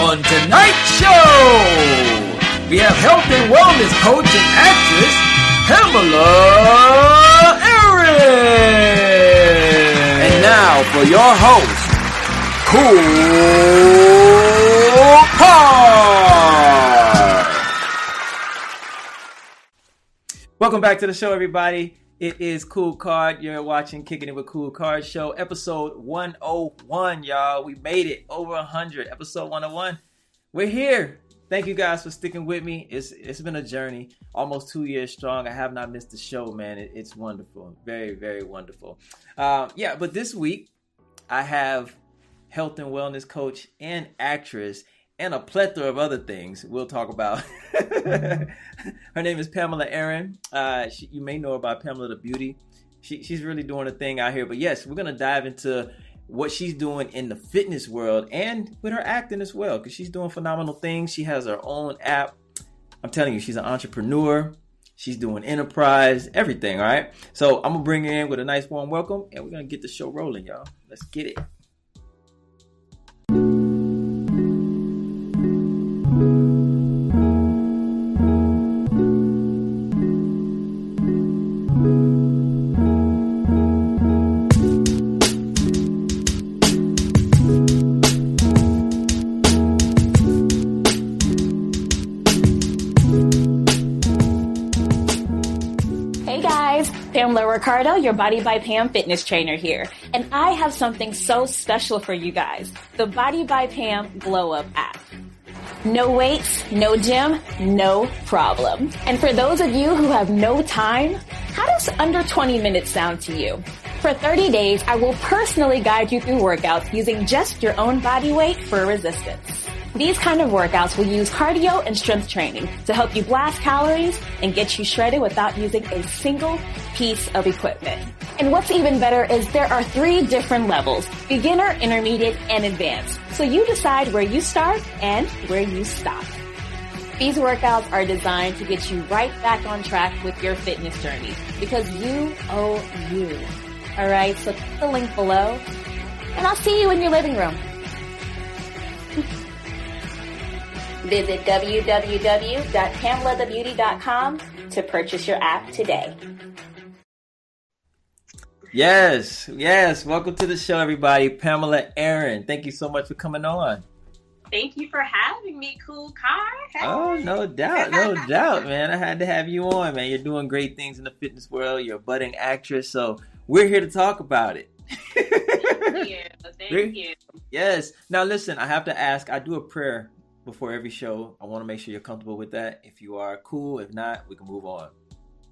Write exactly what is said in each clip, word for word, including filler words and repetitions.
On tonight's show, we have health and wellness coach and actress, Pamela Erin. And now for your host, Kool Kard. Welcome back to the show, everybody. It is Kool Kard. You're watching Kicking It with Kool Kard Show, episode one oh one, y'all. We made it over one hundred, episode one oh one. We're here. Thank you guys for sticking with me. It's It's been a journey, almost two years strong. I have not missed the show, man. It, it's wonderful. Very, very wonderful. Um, yeah, but this week, I have health and wellness coach and actress and a plethora of other things we'll talk about. Her name is Pamela Erin. Uh, she, you may know her by Pamela The Beauty. She, she's really doing a thing out here. But yes, we're going to dive into what she's doing in the fitness world and with her acting as well, because she's doing phenomenal things. She has her own app. I'm telling you, she's an entrepreneur. She's doing enterprise, everything, all right? So I'm going to bring her in with a nice warm welcome, and we're going to get the show rolling, y'all. Let's get it. Pamela Ricardo, your Body by Pam fitness trainer here, and I have something so special for you guys, the Body by Pam Glow Up app. No weights, no gym, no problem. And for those of you who have no time, how does under twenty minutes sound to you? For thirty days, I will personally guide you through workouts using just your own body weight for resistance. These kind of workouts will use cardio and strength training to help you blast calories and get you shredded without using a single piece of equipment. And what's even better is there are three different levels: beginner, intermediate, and advanced. So you decide where you start and where you stop. These workouts are designed to get you right back on track with your fitness journey, because you owe you. All right, so click the link below, and I'll see you in your living room. Visit w w w dot pamela the beauty dot com to purchase your app today. Yes, yes. Welcome to the show, everybody. Pamela Erin, thank you so much for coming on. Thank you for having me, Kool Kard. Hey. Oh, no doubt, no doubt, man. I had to have you on, man. You're doing great things in the fitness world. You're a budding actress, so we're here to talk about it. Thank you, thank we're, you. Yes. Now, listen, I have to ask. I do a prayer before every show. I want to make sure you're comfortable with that. If you are, cool. If not, we can move on.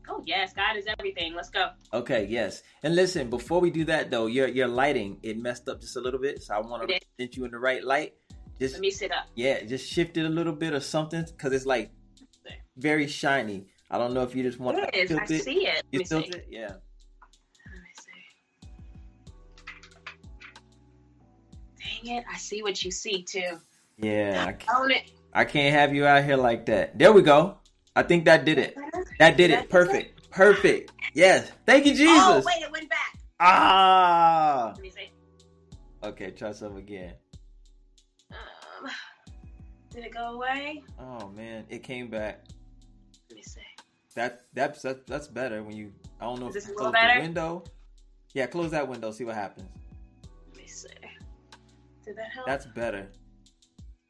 Oh, yes. God is everything. Let's go. Okay, yes. And listen, before we do that, though, your your lighting, it messed up just a little bit. So I want to get you in the right light. Just, Let me sit up. Yeah, just shift it a little bit or something, because it's like very shiny. I don't know if you just want it to is. tilt it. I see it. You tilt see. it? Yeah. Let me see. Dang it. I see what you see, too. Yeah, I can't, I can't have you out here like that. There we go. I think that did it. That did it. Perfect. Perfect. Yes. Thank you, Jesus. Oh, wait, it went back. Ah. Let me see. Okay, try some again. Um, did it go away? Oh man, it came back. Let me see. That that's that, that's better when you. I don't know Is if you close the window. Yeah, close that window. See what happens. Let me see. Did that help? That's better.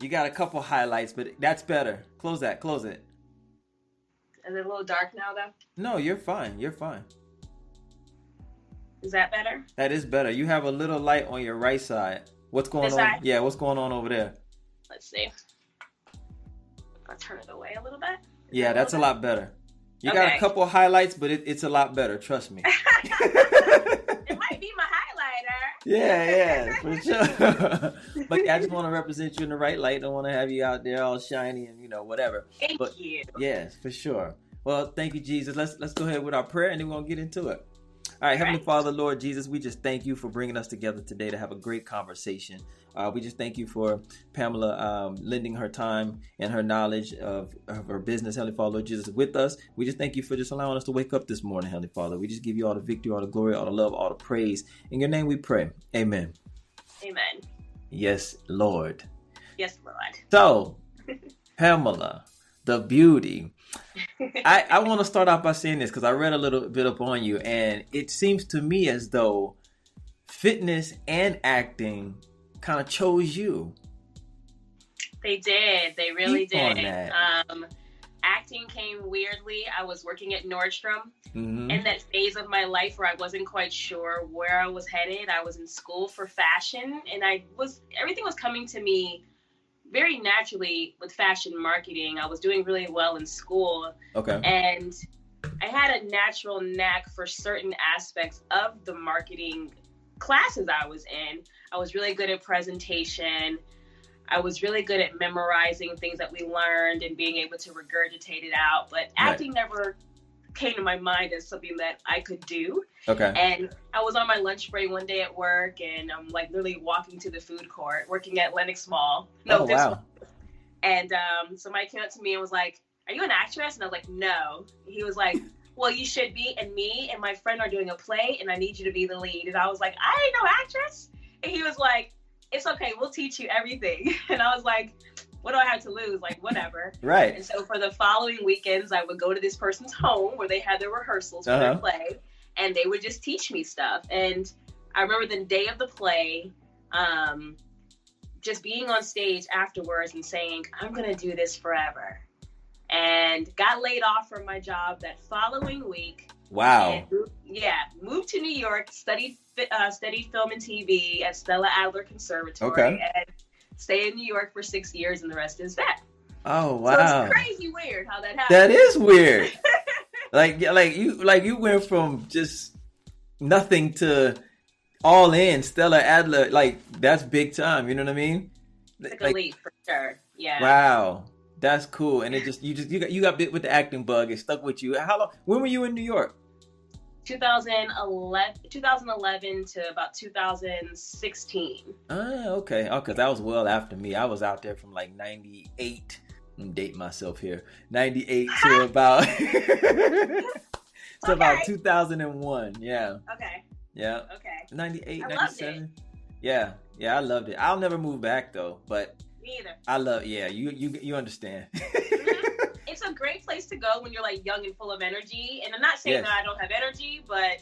You got a couple highlights, but that's better. Close that. Close it. Is it a little dark now, though? No, you're fine. You're fine. Is that better? That is better. You have a little light on your right side. What's going this on? Side? Yeah, what's going on over there? Let's see. I'll turn it away a little bit. Is yeah, that that's a, a lot better. You okay. got a couple highlights, but it, it's a lot better. Trust me. It might be my highlighter. Yeah, yeah, for sure. But I just want to represent you in the right light. Don't want to have you out there all shiny and, you know, whatever. Thank but, you. Yes, for sure. Well, thank you, Jesus. Let's let's go ahead with our prayer, and then we're going to get into it. All right, all Heavenly right. Father, Lord Jesus, we just thank you for bringing us together today to have a great conversation. Uh, we just thank you for Pamela um, lending her time and her knowledge of, of her business, Heavenly Father, Lord Jesus, with us. We just thank you for just allowing us to wake up this morning, Heavenly Father. We just give you all the victory, all the glory, all the love, all the praise. In your name we pray. Amen. Amen. Yes, Lord. Yes, Lord. So, Pamela, the beauty. I, I want to start off by saying this because I read a little bit up on you, and it seems to me as though fitness and acting kind of chose you. They did. They really Keep did. Um, acting came weirdly. I was working at Nordstrom mm-hmm. in that phase of my life where I wasn't quite sure where I was headed. I was in school for fashion, and I was everything was coming to me very naturally with fashion marketing. I was doing really well in school. Okay. And I had a natural knack for certain aspects of the marketing classes I was in. I was really good at presentation. I was really good at memorizing things that we learned and being able to regurgitate it out. But acting right. never came to my mind as something that I could do. Okay. And I was on my lunch break one day at work, and I'm like literally walking to the food court, working at Lennox Mall. No, oh, this wow. one. And um, somebody came up to me and was like, "Are you an actress?" And I was like, "No." He was like, "Well, you should be. And me and my friend are doing a play, and I need you to be the lead." And I was like, "I ain't no actress." And he was like, "It's okay, we'll teach you everything." And I was like, what do I have to lose? Like, whatever. Right. And so for the following weekends, I would go to this person's home where they had their rehearsals uh-huh. for their play, and they would just teach me stuff. And I remember the day of the play, um, just being on stage afterwards and saying, "I'm going to do this forever." And got laid off from my job that following week. Wow. And, yeah. Moved to New York, studied uh, studied film and T V at Stella Adler Conservatory. Okay. And stayed in New York for six years, and the rest is that. Oh, wow. So it's crazy weird how that happened. That is weird. like, like you like you went from just nothing to all in. Stella Adler, like, that's big time. You know what I mean? Like, like a leap, for sure. Yeah. Wow. That's cool. And it just you just you got you got bit with the acting bug. It stuck with you. How long? When were you in New York? twenty eleven to about two thousand sixteen. Ah, okay. Oh, because that was well after me. I was out there from like ninety-eight. I'm dating myself here. ninety-eight to about to okay. about two thousand one. Yeah. Okay. Yeah. Okay. ninety-eight, I ninety-seven. Yeah. Yeah, I loved it. I'll never move back though, but me either. I love, yeah, you you you understand. It's a great place to go when you're like young and full of energy. And I'm not saying yes. that I don't have energy, but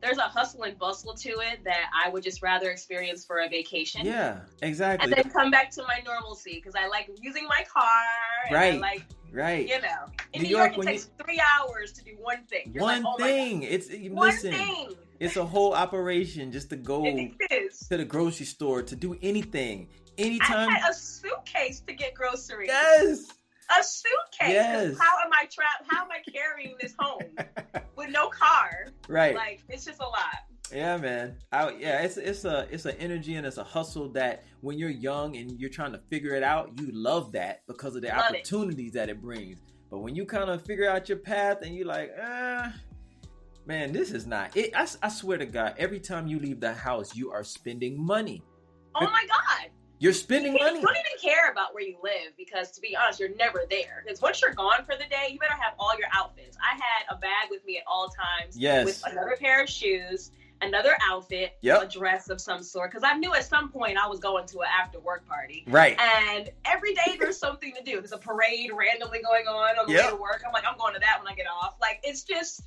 there's a hustle and bustle to it that I would just rather experience for a vacation. Yeah, exactly. And then come back to my normalcy because I like using my car. And right. I like, right. You know, in New, New York, York it takes you... three hours to do one thing. You're one like, oh thing. It's one listen, thing. It's a whole operation just to go to the grocery store to do anything. Anytime. I had a suitcase to get groceries. Yes. A suitcase. Yes. How am I trapped? How am I carrying this home with no car? Right. Like, it's just a lot. Yeah, man. I, yeah, it's it's a it's an energy and it's a hustle that when you're young and you're trying to figure it out, you love that because of the love opportunities it. that it brings. But when you kind of figure out your path and you're like, ah, man, this is not it. I, I swear to God, every time you leave the house, you are spending money. Oh my God. You're spending you money. You don't even care about where you live because, to be honest, you're never there. Because once you're gone for the day, you better have all your outfits. I had a bag with me at all times. Yes. With another pair of shoes, another outfit, yep. a dress of some sort. Because I knew at some point I was going to an after-work party. Right. And every day there's something to do. There's a parade randomly going on on the yep. way to work. I'm like, I'm going to that when I get off. Like, it's just...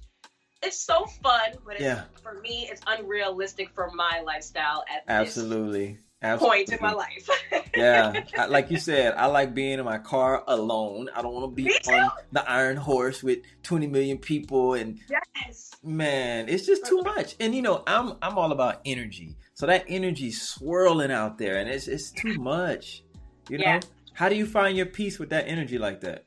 It's so fun, but it's, yeah. for me, it's unrealistic for my lifestyle at Absolutely. this Absolutely. point in my life. yeah. I, like you said, I like being in my car alone. I don't want to be on the Iron Horse with twenty million people. And yes. man, it's just too much. And, you know, I'm I'm all about energy. So that energy's swirling out there, and it's it's too much. You know? Yeah. How do you find your peace with that energy like that?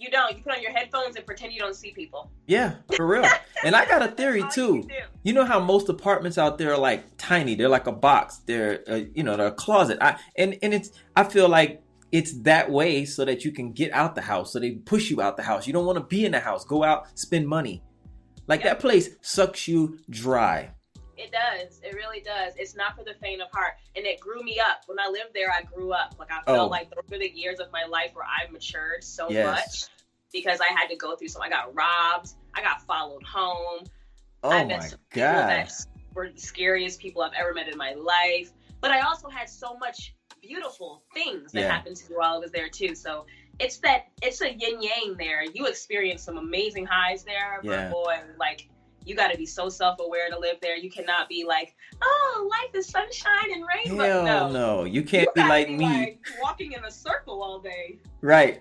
You don't. You put on your headphones and pretend you don't see people. Yeah, for real. And I got a theory, too. You, you know how most apartments out there are, like, tiny. They're like a box. They're, uh, you know, they're a closet. I And, and it's. I feel like it's that way so that you can get out the house. So they push you out the house. You don't want to be in the house. Go out, spend money. Like, yep. that place sucks you dry. It does. It really does. It's not for the faint of heart. And it grew me up. When I lived there, I grew up. Like, I felt oh. like through the years of my life where I matured so yes. much because I had to go through some. I got robbed. I got followed home. Oh, I met my some God. People that were the scariest people I've ever met in my life. But I also had so much most beautiful things that yeah. happened to you while I was there too. So it's that, it's a yin yang there. You experience some amazing highs there, but yeah. boy, like, you got to be so self-aware to live there. You cannot be like, oh, life is sunshine and rainbow. Hell no, no, you can't you be like be me. Like walking in a circle all day. Right.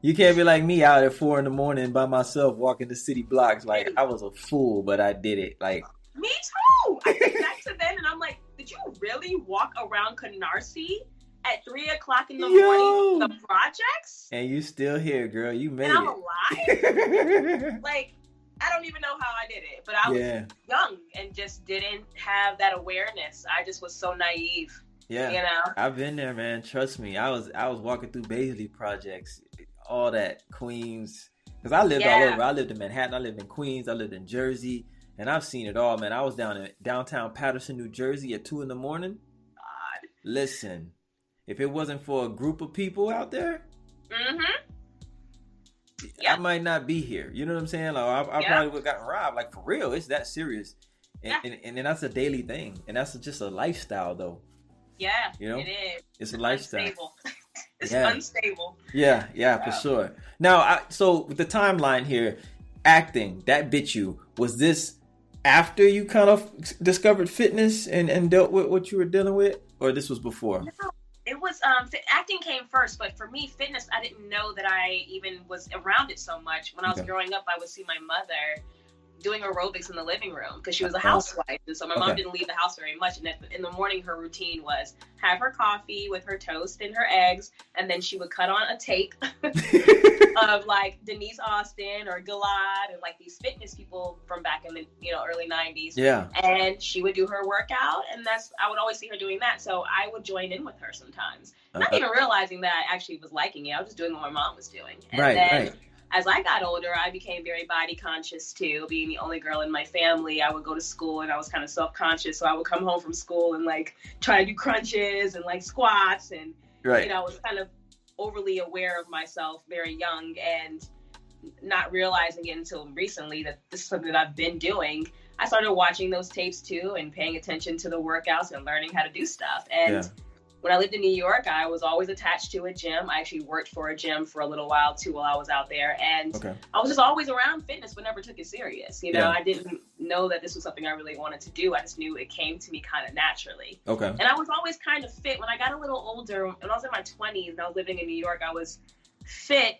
You can't be like me out at four in the morning by myself walking the city blocks. Like, I was a fool, but I did it. Like, me too. I think back to then and I'm like, did you really walk around Canarsie at three o'clock in the Yo. morning with the projects? And you still here, girl. You made and it. And I'm alive? Like, I don't even know how I did it, but I was yeah. young and just didn't have that awareness. I just was so naive. Yeah. You know? I've been there, man. Trust me. I was I was walking through Baisley projects, all that, Queens. Because I lived yeah. all over. I lived in Manhattan. I lived in Queens. I lived in Jersey. And I've seen it all, man. I was down in downtown Patterson, New Jersey at two in the morning. God. Listen, if it wasn't for a group of people out there, mm-hmm. Yeah. I might not be here. You know what I'm saying? Like, I, I yeah. probably would have gotten robbed. Like, for real, it's that serious. And, yeah. and, and then that's a daily thing. And that's just a lifestyle, though. Yeah, you know? It is. It's a lifestyle. Unstable. It's yeah. unstable. Yeah, yeah, for wow. sure. Now, I, so the timeline here, acting, that bit you. Was this after you kind of discovered fitness and, and dealt with what you were dealing with? Or this was before? No. It was, um, acting came first, but for me, fitness, I didn't know that I even was around it so much. When I was okay. growing up, I would see my mother doing aerobics in the living room because she was a housewife. And so my okay. mom didn't leave the house very much. And in the morning, her routine was have her coffee with her toast and her eggs. And then she would cut on a tape of like Denise Austin or Gilad and like these fitness people from back in the, you know, early nineties. Yeah. And she would do her workout. And that's, I would always see her doing that. So I would join in with her sometimes, not uh, even realizing that I actually was liking it. I was just doing what my mom was doing. And right, then, right. as I got older, I became very body conscious too. Being the only girl in my family, I would go to school and I was kind of self-conscious. So I would come home from school and like try to do crunches and like squats. And, right. you know, I was kind of overly aware of myself very young and not realizing it until recently that this is something that I've been doing. I started watching those tapes too and paying attention to the workouts and learning how to do stuff. And yeah. when I lived in New York, I was always attached to a gym. I actually worked for a gym for a little while too while I was out there. And okay. I was just always around fitness, but never took it serious. You know, yeah. I didn't know that this was something I really wanted to do. I just knew it came to me kind of naturally. Okay. And I was always kind of fit. When I got a little older, when I was in my twenties and I was living in New York, I was fit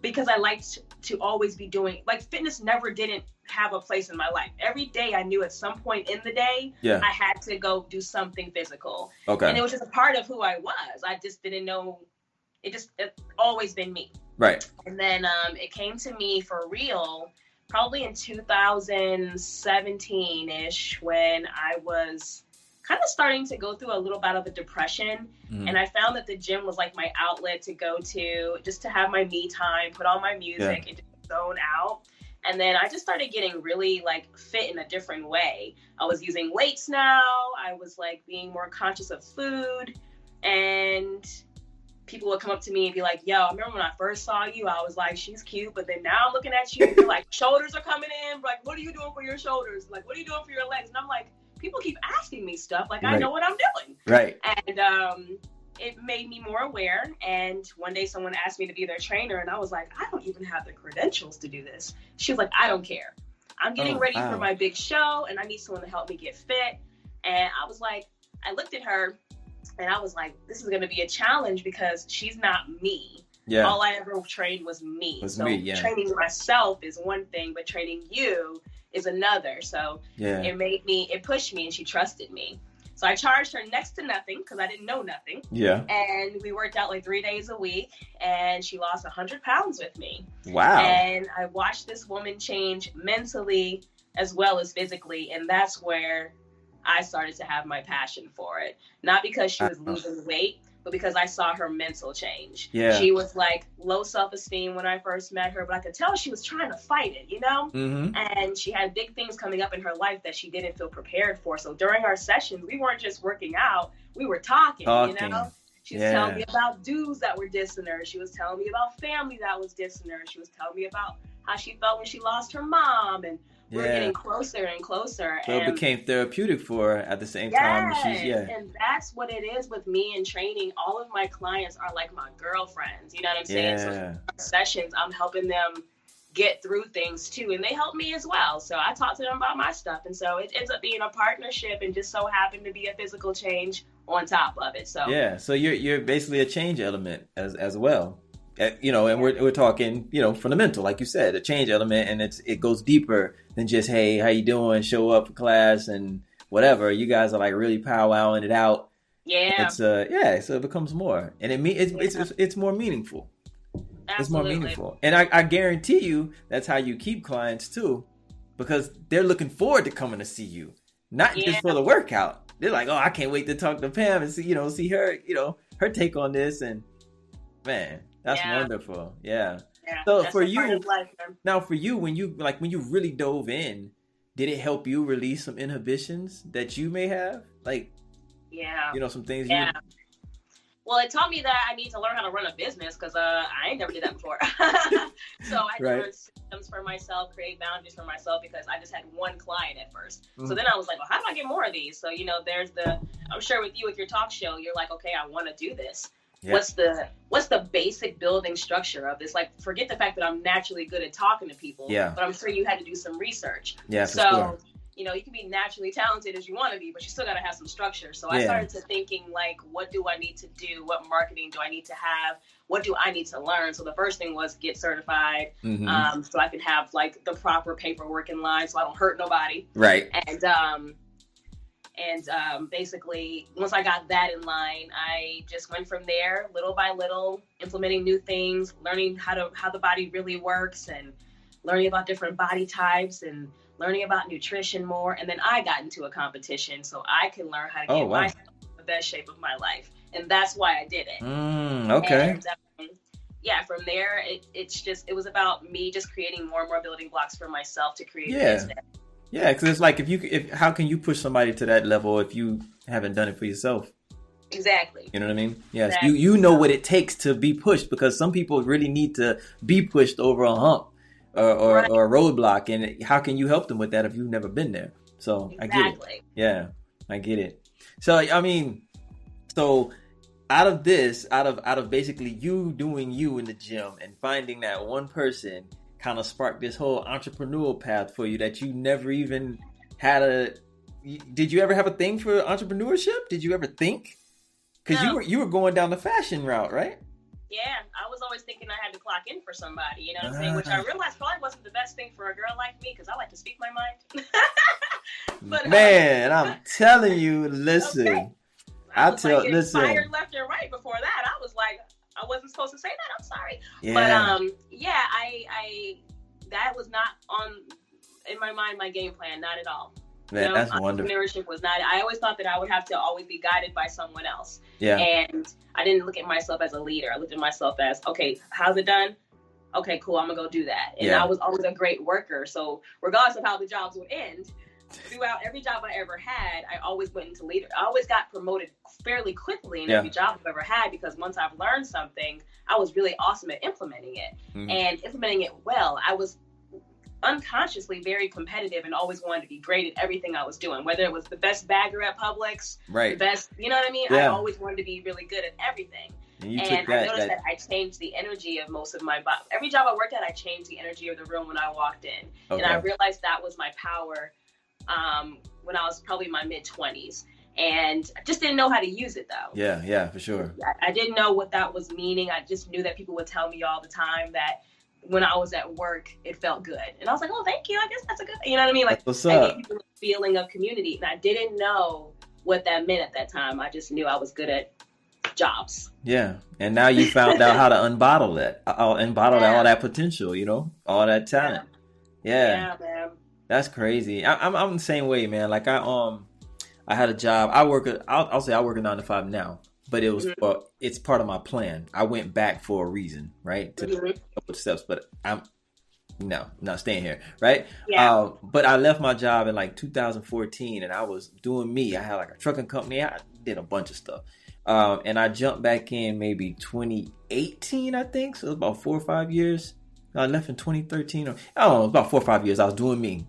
because I liked to always be doing, like, fitness never didn't have a place in my life. Every day I knew at some point in the day yeah. I had to go do something physical. Okay. And it was just a part of who I was. I just didn't know. It just it always been me. Right. And then um, it came to me for real probably in two thousand seventeen-ish when I was kind of starting to go through a little bout of a depression. Mm. And I found that the gym was like my outlet to go to just to have my me time, put on my music yeah. and just zone out. And then I just started getting really like fit in a different way. I was using weights now. I was like being more conscious of food, and people would come up to me and be like, yo, I remember when I first saw you, I was like, she's cute. But then now I'm looking at you, you're like, shoulders are coming in. Like, what are you doing for your shoulders? Like, what are you doing for your legs? And I'm like, people keep asking me stuff. Like, right. I know what I'm doing. Right. And, um, it made me more aware. And one day someone asked me to be their trainer and I was like, I don't even have the credentials to do this. She was like, I don't care. I'm getting oh, ready wow. for my big show and I need someone to help me get fit. And I was like, I looked at her and I was like, this is going to be a challenge because she's not me. Yeah. All I ever trained was me. Was so me, yeah. training myself is one thing, but training you is another. So yeah. it made me, it pushed me and she trusted me. So I charged her next to nothing because I didn't know nothing. Yeah. And we worked out like three days a week and she lost one hundred pounds with me. Wow. And I watched this woman change mentally as well as physically. And that's where I started to have my passion for it. Not because she was losing weight, but because I saw her mental change. Yeah. She was like low self-esteem when I first met her, but I could tell she was trying to fight it, you know? Mm-hmm. And she had big things coming up in her life that she didn't feel prepared for. So during our sessions, we weren't just working out, we were talking, talking. you know? She was yeah. telling me about dudes that were dissing her. She was telling me about family that was dissing her. She was telling me about how she felt when she lost her mom and we're yeah. getting closer and closer. So and it became therapeutic for her at the same yes, time. She's, yeah. And that's what it is with me in training. All of my clients are like my girlfriends. You know what I'm saying? Yeah. So sessions, I'm helping them get through things too. And they help me as well. So I talk to them about my stuff. And so it ends up being a partnership and just so happened to be a physical change on top of it. So yeah. So you're, you're basically a change element as, as well. You know, and we're we're talking, you know, fundamental, like you said, a change element, and it's it goes deeper than just, hey, how you doing? Show up for class and whatever. You guys are like really powwowing it out. Yeah. It's uh yeah. So it becomes more, and it me it's, yeah. it's it's it's more meaningful. Absolutely. It's more meaningful, and I, I guarantee you that's how you keep clients too, because they're looking forward to coming to see you, not yeah. just for the workout. They're like, oh, I can't wait to talk to Pam and see you know see her you know her take on this, and man. That's yeah. wonderful. Yeah. yeah so for you, life, now for you, when you like, when you really dove in, did it help you release some inhibitions that you may have? Like, yeah, you know, some things. Yeah. You... Well, it taught me that I need to learn how to run a business, because uh, I ain't never did that before. So I right. learned systems for myself, create boundaries for myself, because I just had one client at first. Mm. So then I was like, well, how do I get more of these? So, you know, there's the, I'm sure with you, with your talk show, you're like, okay, I want to do this. Yeah. What's the what's the basic building structure of this? Like, forget the fact that I'm naturally good at talking to people, yeah. but I'm sure you had to do some research. Yeah, so, sure. you know, you can be naturally talented as you want to be, but you still got to have some structure. So yeah. I started to thinking, like, what do I need to do? What marketing do I need to have? What do I need to learn? So the first thing was get certified, mm-hmm. um, so I can have, like, the proper paperwork in line so I don't hurt nobody. Right. And, um... And um, basically, once I got that in line, I just went from there, little by little, implementing new things, learning how to how the body really works, and learning about different body types, and learning about nutrition more. And then I got into a competition so I could learn how to oh, get wow. myself in the best shape of my life. And that's why I did it. Mm, okay. And, um, yeah, from there, it, it's just, it was about me just creating more and more building blocks for myself to create yeah. a business. Yeah, because it's like, if you, if how can you push somebody to that level if you haven't done it for yourself? Exactly. You know what I mean? Yes. Exactly. You you know what it takes to be pushed, because some people really need to be pushed over a hump or or, right. or a roadblock, and how can you help them with that if you've never been there? So exactly. I get it. Yeah, I get it. So I mean, so out of this, out of out of basically you doing you in the gym and finding that one person, kind of sparked this whole entrepreneurial path for you that you never even had a, did you ever have a thing for entrepreneurship? Did you ever think? Because no. you were you were going down the fashion route, right? Yeah, I was always thinking I had to clock in for somebody, you know what I'm saying? Which I realized probably wasn't the best thing for a girl like me, because I like to speak my mind. But, man, um, I'm telling you, listen. Okay. I, I tell, like, listen. Fired left and right before that. I was like, I wasn't supposed to say that. I'm sorry. Yeah. But um, yeah, I, I, that was not on, in my mind, my game plan, not at all. Man, you know, that's wonderful. Entrepreneurship was not, I always thought that I would have to always be guided by someone else. Yeah. And I didn't look at myself as a leader. I looked at myself as, okay, how's it done? Okay, cool. I'm gonna go do that. And yeah. I was always a great worker. So regardless of how the jobs would end, throughout every job I ever had, I always went into leader. I always got promoted fairly quickly in yeah. every job I've ever had, because once I've learned something, I was really awesome at implementing it mm-hmm. and implementing it well. I was unconsciously very competitive and always wanted to be great at everything I was doing, whether it was the best bagger at Publix, right. the best, you know what I mean? Yeah. I always wanted to be really good at everything. And, you and took that, I noticed that... that I changed the energy of most of my bo- every job I worked at, I changed the energy of the room when I walked in. Okay. And I realized that was my power. Um, when I was probably in my mid twenties, and I just didn't know how to use it though. Yeah. Yeah, for sure. I, I didn't know what that was meaning. I just knew that people would tell me all the time that when I was at work, it felt good. And I was like, oh, thank you. I guess that's a good, you know what I mean? Like, what's up? I gave people a feeling of community, and I didn't know what that meant at that time. I just knew I was good at jobs. Yeah. And now you found out how to unbottle that, uh, unbottle yeah. all that potential, you know, all that talent. Yeah. Yeah, yeah man. That's crazy. I, I'm I'm the same way, man. Like I um, I had a job. I work. A, I'll, I'll say I work a nine to five now, but it was mm-hmm. uh, it's part of my plan. I went back for a reason, right? To mm-hmm. a couple steps, but I'm no not staying here, right? Yeah. Uh, but I left my job in like two thousand fourteen, and I was doing me. I had like a trucking company. I did a bunch of stuff, um, and I jumped back in maybe twenty eighteen, I think. So it was about four or five years. I left in twenty thirteen. Or, I don't know, about four or five years. I was doing me.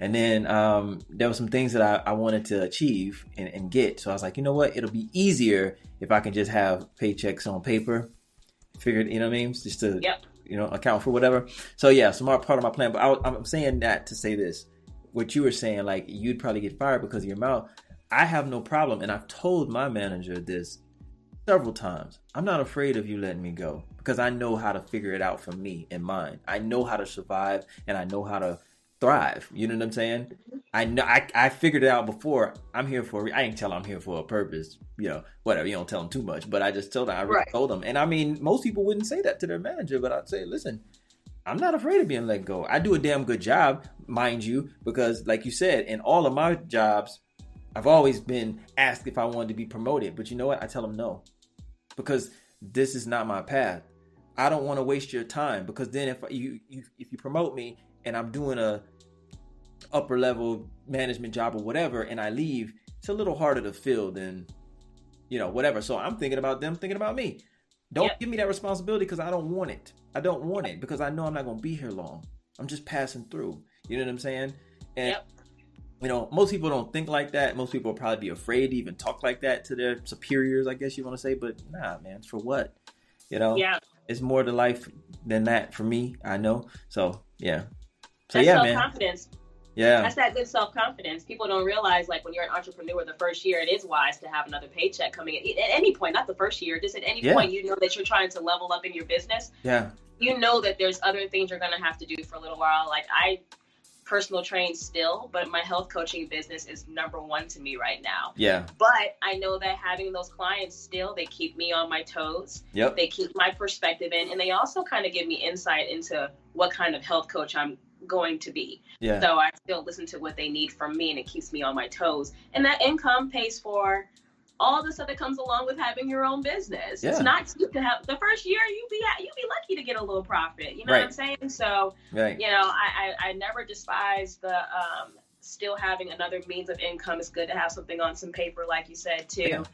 And then um, there were some things that I, I wanted to achieve and, and get. So I was like, you know what? It'll be easier if I can just have paychecks on paper. Figured, you know what I mean? Just to, yep. you know, account for whatever. So yeah, it's part of my plan. But I, I'm saying that to say this. What you were saying, like you'd probably get fired because of your mouth. I have no problem. And I've told my manager this several times. I'm not afraid of you letting me go because I know how to figure it out for me and mine. I know how to survive and I know how to thrive. You know what I'm saying? I know I, I figured it out before. I'm here for I ain't tell I'm here for a purpose, you know, whatever. You don't tell them too much, but I just told them, I really right. told them. And I mean, most people wouldn't say that to their manager, but I'd say, listen, I'm not afraid of being let go. I do a damn good job, mind you, because like you said, in all of my jobs, I've always been asked if I wanted to be promoted, but you know what? I tell them no, because this is not my path. I don't want to waste your time because then if you, you if you promote me, and I'm doing a upper level management job or whatever, and I leave, it's a little harder to fill than, you know, whatever. So I'm thinking about them thinking about me. Don't yep. give me that responsibility because I don't want it. I don't want it because I know I'm not going to be here long. I'm just passing through. You know what I'm saying? And, yep. you know, most people don't think like that. Most people will probably be afraid to even talk like that to their superiors, I guess you want to say. But nah, man, for what? You know, yeah. it's more to life than that for me. I know. So, yeah. So, that's yeah, self-confidence. Man. Yeah. That's that good self-confidence. People don't realize, like, when you're an entrepreneur the first year, it is wise to have another paycheck coming in. At any point, not the first year, just at any yeah. point, you know that you're trying to level up in your business. Yeah. You know that there's other things you're going to have to do for a little while. Like, I personal train still, but my health coaching business is number one to me right now. Yeah. But I know that having those clients still, they keep me on my toes. Yep. They keep my perspective in, and they also kind of give me insight into what kind of health coach I'm going to be. Yeah. So I still listen to what they need from me, and it keeps me on my toes. And that income pays for all the stuff that comes along with having your own business. Yeah. It's not cheap to have. The first year, you be you be lucky to get a little profit. You know right. what I'm saying? So right. you know, I, I I never despise the um still having another means of income. It's good to have something on some paper, like you said too. Yeah.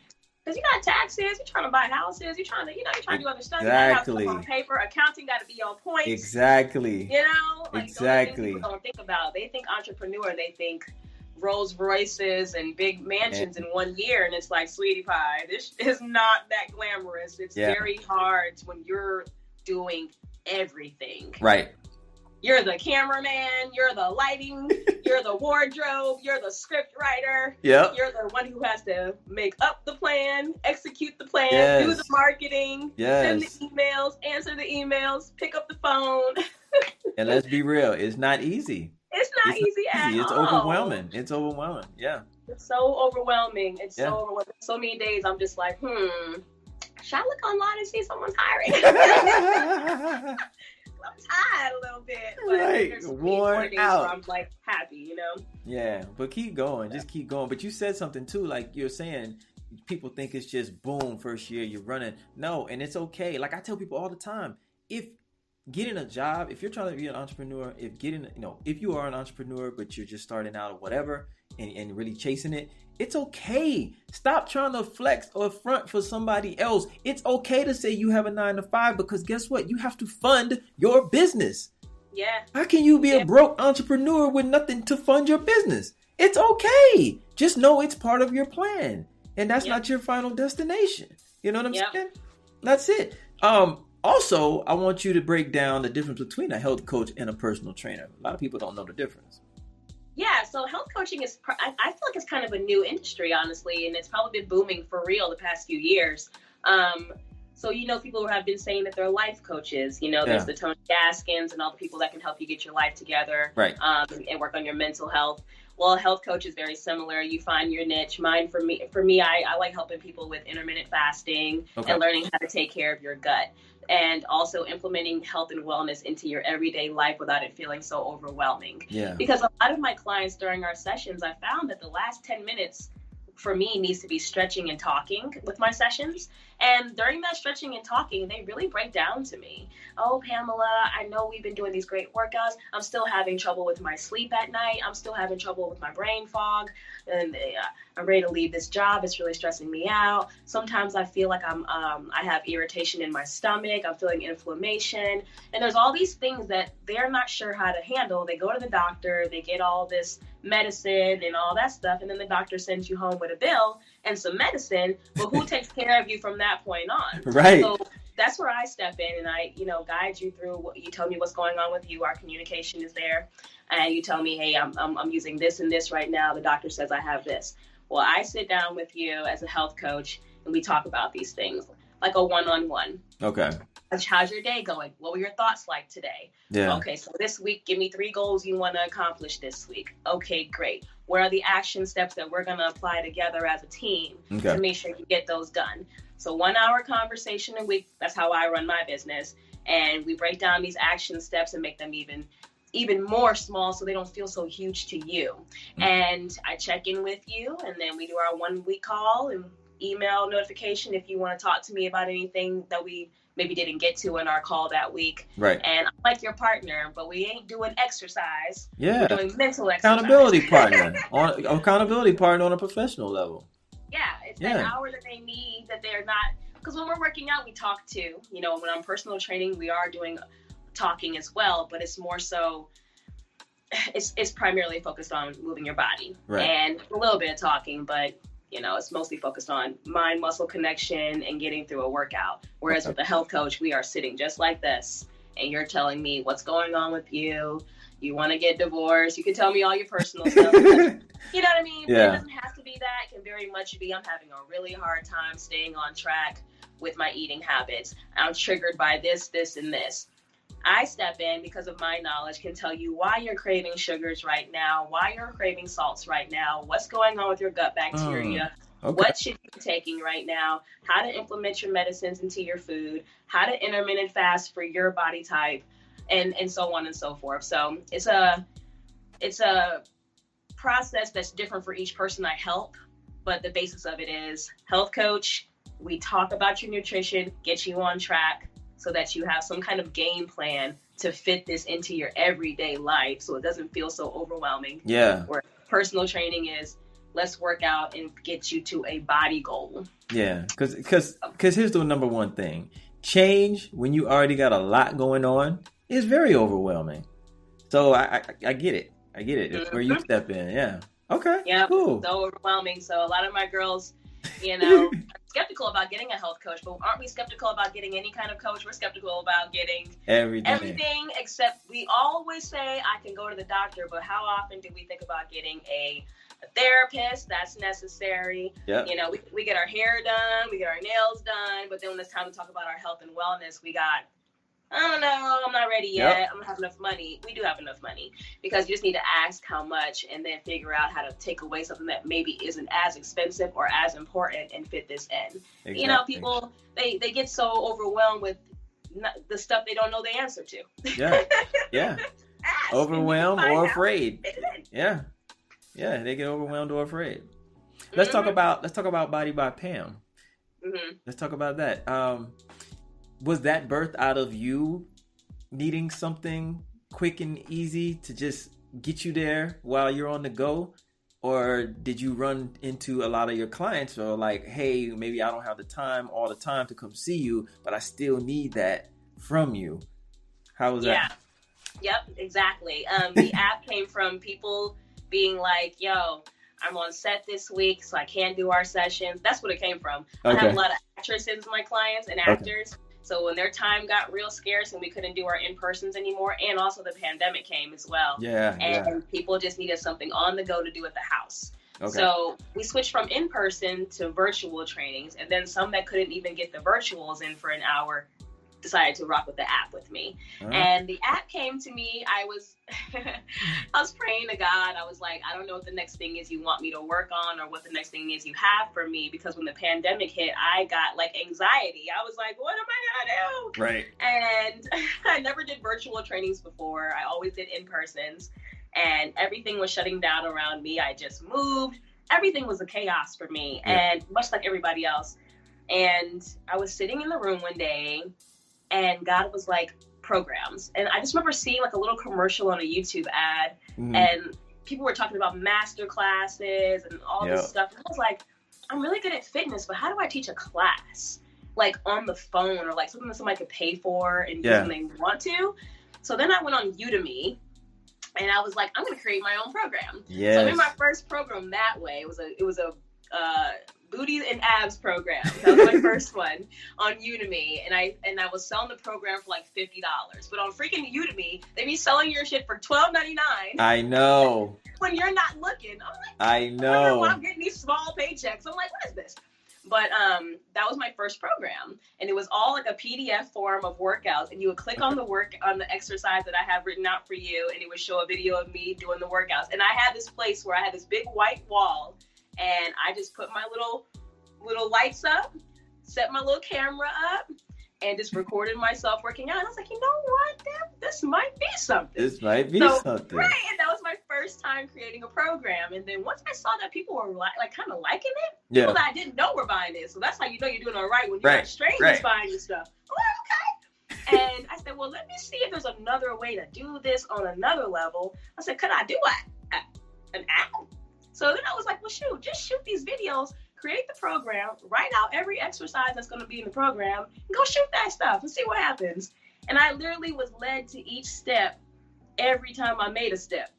Because you got taxes, you're trying to buy houses, you're trying to, you know, you're trying to do other stuff. Exactly. You gotta have stuff on paper, accounting got to be on point. Exactly. You know, like exactly. Those things people don't think about. They think entrepreneur, they think Rolls Royces and big mansions and, in one year, and it's like, sweetie pie, this is not that glamorous. It's yeah. very hard when you're doing everything. Right. You're the cameraman, you're the lighting, you're the wardrobe, you're the script writer, yep. you're the one who has to make up the plan, execute the plan, yes. do the marketing, yes. send the emails, answer the emails, pick up the phone. And let's be real, it's not easy. It's not, it's not easy at easy. all. It's overwhelming. It's overwhelming, yeah. It's so overwhelming. It's yeah. so overwhelming. So many days I'm just like, hmm, should I look online and see if someone's hiring? I'm tired a little bit, but right. there's worn out. I'm like happy, you know. Yeah, but keep going, yeah. just keep going. But you said something too, like you're saying, people think it's just boom, first year you're running. No, and it's okay. Like I tell people all the time, if getting a job, if you're trying to be an entrepreneur, if getting, you know, if you are an entrepreneur but you're just starting out or whatever, and, and really chasing it, it's okay. Stop trying to flex or front for somebody else. It's okay to say you have a nine to five because guess what? You have to fund your business. Yeah. How can you be yeah. a broke entrepreneur with nothing to fund your business? It's okay. Just know it's part of your plan and that's yeah. not your final destination. You know what I'm yeah. saying? That's it. Um, also, I want you to break down the difference between a health coach and a personal trainer. A lot of people don't know the difference. Yeah, so health coaching is, I feel like it's kind of a new industry, honestly, and it's probably been booming for real the past few years. Um, so, you know, people have been saying that they're life coaches. You know, yeah. there's the Tony Gaskins and all the people that can help you get your life together right. um, and work on your mental health. Well, a health coach is very similar. You find your niche. Mine, for me, for me, I, I like helping people with intermittent fasting okay. and learning how to take care of your gut. And also implementing health and wellness into your everyday life without it feeling so overwhelming. Yeah. Because a lot of my clients during our sessions, I found that the last ten minutes for me, needs to be stretching and talking with my sessions. And during that stretching and talking, they really break down to me. Oh, Pamela, I know we've been doing these great workouts. I'm still having trouble with my sleep at night. I'm still having trouble with my brain fog. And uh, I'm ready to leave this job. It's really stressing me out. Sometimes I feel like I'm, um, I have irritation in my stomach. I'm feeling inflammation. And there's all these things that they're not sure how to handle. They go to the doctor, they get all this medicine and all that stuff. And then the doctor sends you home with a bill and some medicine, but who takes care of you from that point on? Right. So that's where I step in and I, you know, guide you through what you tell me what's going on with you. Our communication is there. And you tell me, hey, I'm, I'm, I'm using this and this right now. The doctor says I have this. Well, I sit down with you as a health coach and we talk about these things like a one-on-one. Okay. How's your day going? What were your thoughts like today? Yeah. Okay, so this week, give me three goals you want to accomplish this week. Okay, great. Where are the action steps that we're going to apply together as a team okay. to make sure you get those done? So one hour conversation a week. That's how I run my business. And we break down these action steps and make them even even more small so they don't feel so huge to you. Mm-hmm. And I check in with you, and then we do our one week call and email notification if you want to talk to me about anything that we maybe didn't get to in our call that week. Right. And I'm like your partner, but we ain't doing exercise. Yeah. We're doing mental exercise. Accountability partner. on, accountability partner on a professional level. Yeah. It's yeah. that hour that they need that they're not, because when we're working out, we talk too. You know, when I'm personal training, we are doing talking as well, but it's more so, it's, it's primarily focused on moving your body. Right. And a little bit of talking, but you know, it's mostly focused on mind muscle connection and getting through a workout. Whereas with a health coach, we are sitting just like this and you're telling me what's going on with you. You want to get divorced. You can tell me all your personal stuff. You know what I mean? Yeah. But it doesn't have to be that. It can very much be I'm having a really hard time staying on track with my eating habits. I'm triggered by this, this, and this. I step in because of my knowledge, can tell you why you're craving sugars right now, why you're craving salts right now, what's going on with your gut bacteria, mm, okay. what should you be taking right now, how to implement your medicines into your food, how to intermittent fast for your body type, and, and so on and so forth. So it's a, it's a process that's different for each person I help, but the basis of it is health coach, we talk about your nutrition, get you on track, so that you have some kind of game plan to fit this into your everyday life so it doesn't feel so overwhelming. Yeah. Where personal training is, let's work out and get you to a body goal. Yeah, because because because here's the number one thing. Change, when you already got a lot going on, is very overwhelming. So I, I, I get it. I get it. It's mm-hmm. where you step in. Yeah. Okay. Yeah, cool. So overwhelming. So a lot of my girls, you know, skeptical about getting a health coach, but aren't we skeptical about getting any kind of coach? We're skeptical about getting everything, everything except we always say I can go to the doctor, but how often do we think about getting a, a therapist? That's necessary. Yep. You know, we, we get our hair done, we get our nails done, but then when it's time to talk about our health and wellness, we got, I don't know, I'm not ready yet. Yep. I don't have enough money. We do have enough money because you just need to ask how much and then figure out how to take away something that maybe isn't as expensive or as important and fit this in. Exactly. You know, people, they, they get so overwhelmed with not, the stuff they don't know the answer to. Yeah, yeah. Overwhelmed or afraid. Yeah, yeah, they get overwhelmed or afraid. Let's mm-hmm. talk about, let's talk about Body by Pam. Mm-hmm. Let's talk about that. Um, Was that birth out of you needing something quick and easy to just get you there while you're on the go? Or did you run into a lot of your clients who are like, hey, maybe I don't have the time all the time to come see you, but I still need that from you? How was yeah. that? Yep, exactly. Um, the app came from people being like, yo, I'm on set this week, so I can't do our sessions. That's what it came from. Okay. I have a lot of actresses, my clients, and actors. Okay. So when their time got real scarce and we couldn't do our in-persons anymore, and also the pandemic came as well. Yeah, and yeah. people just needed something on the go to do at the house. Okay. So we switched from in-person to virtual trainings, and then some that couldn't even get the virtuals in for an hour decided to rock with the app with me. Uh-huh. And the app came to me. I was, I was praying to God. I was like, I don't know what the next thing is you want me to work on or what the next thing is you have for me. Because when the pandemic hit, I got like anxiety. I was like, what am I gonna do? Right. And I never did virtual trainings before. I always did in-persons, and everything was shutting down around me. I just moved. everything was a chaos for me, yeah. and much like everybody else. And I was sitting in the room one day and God was like, programs. And I just remember seeing like a little commercial on a YouTube ad, mm-hmm. and people were talking about master classes and all yeah. this stuff. And I was like, I'm really good at fitness, but how do I teach a class? Like on the phone, or like something that somebody could pay for and do yeah. when they want to. So then I went on Udemy and I was like, I'm going to create my own program. Yes. So I made my first program that way. It was a, it was a, uh, booty and abs program. That was my first one on Udemy, and I and I was selling the program for like fifty dollars. But on freaking Udemy, they be selling your shit for twelve ninety-nine. I know. When you're not looking. I'm like, I know. Why I'm getting these small paychecks. I'm like, what is this? But um, that was my first program, and it was all like a P D F form of workouts. And you would click on the work on the exercise that I have written out for you, and it would show a video of me doing the workouts. And I had this place where I had this big white wall. And I just put my little little lights up, set my little camera up, and just recorded myself working out. And I was like, you know what? Damn, this might be something. This might be so, something. Right. And that was my first time creating a program. And then once I saw that people were like, like kind of liking it, yeah. people that I didn't know were buying it. So that's how you know you're doing all right when you're right. not strangers right. buying your stuff. I'm like, okay. And I said, well, let me see if there's another way to do this on another level. I said, could I do a, a, an app? So then I was like, well, shoot, just shoot these videos, create the program, write out every exercise that's going to be in the program, and go shoot that stuff and see what happens. And I literally was led to each step every time I made a step.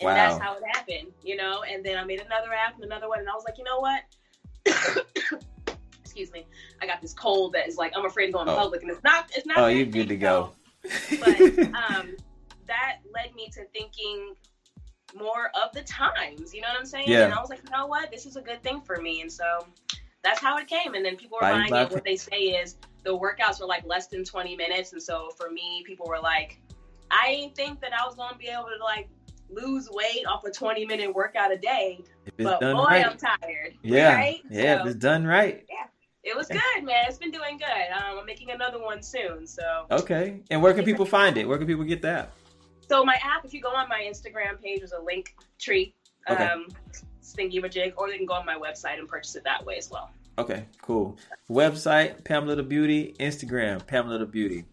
And wow. that's how it happened, you know? And then I made another app and another one. And I was like, you know what? Excuse me. I got this cold that is like, I'm afraid to go in oh. public. And it's not, it's not. Oh, you're good to go. But um, that led me to thinking more of the times, you know what I'm saying? Yeah. And I was like, you know what? This is a good thing for me. And so that's how it came. And then people were buying it. What they say is the workouts were like less than twenty minutes. And so for me, people were like, I didn't think that I was going to be able to like lose weight off a twenty minute workout a day. But boy, right. I'm tired. Yeah. Right? Yeah. So, if it's done right. Yeah. It was good, man. It's been doing good. Um, I'm making another one soon. So. Okay. And where can people find it? Where can people get that? So my app, if you go on my Instagram page, there's a link tree, okay. um, thingy-majig, or you can go on my website and purchase it that way as well. Okay, cool. Website, Pamela the Beauty. Instagram, Pamela the Beauty.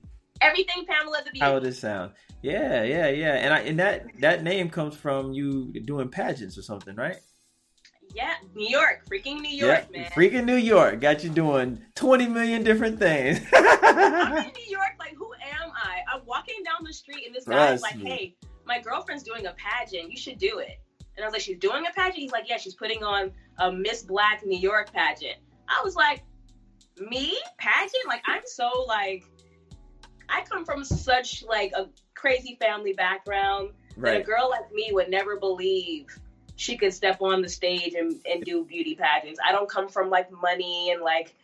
Everything Pamela the Beauty. How does it sound? Yeah, yeah, yeah. And I, and that, that name comes from you doing pageants or something, right? Yeah, New York. Freaking New York, yeah, man. Freaking New York. Got you doing twenty million different things. I'm in New York, like, who am I? I'm walking down the street, and this guy's like, hey, my girlfriend's doing a pageant. You should do it. And I was like, she's doing a pageant? He's like, yeah, she's putting on a Miss Black New York pageant. I was like, me? Pageant? Like, I'm so, like, I come from such, like, a crazy family background right. that a girl like me would never believe she could step on the stage and, and do beauty pageants. I don't come from like money and like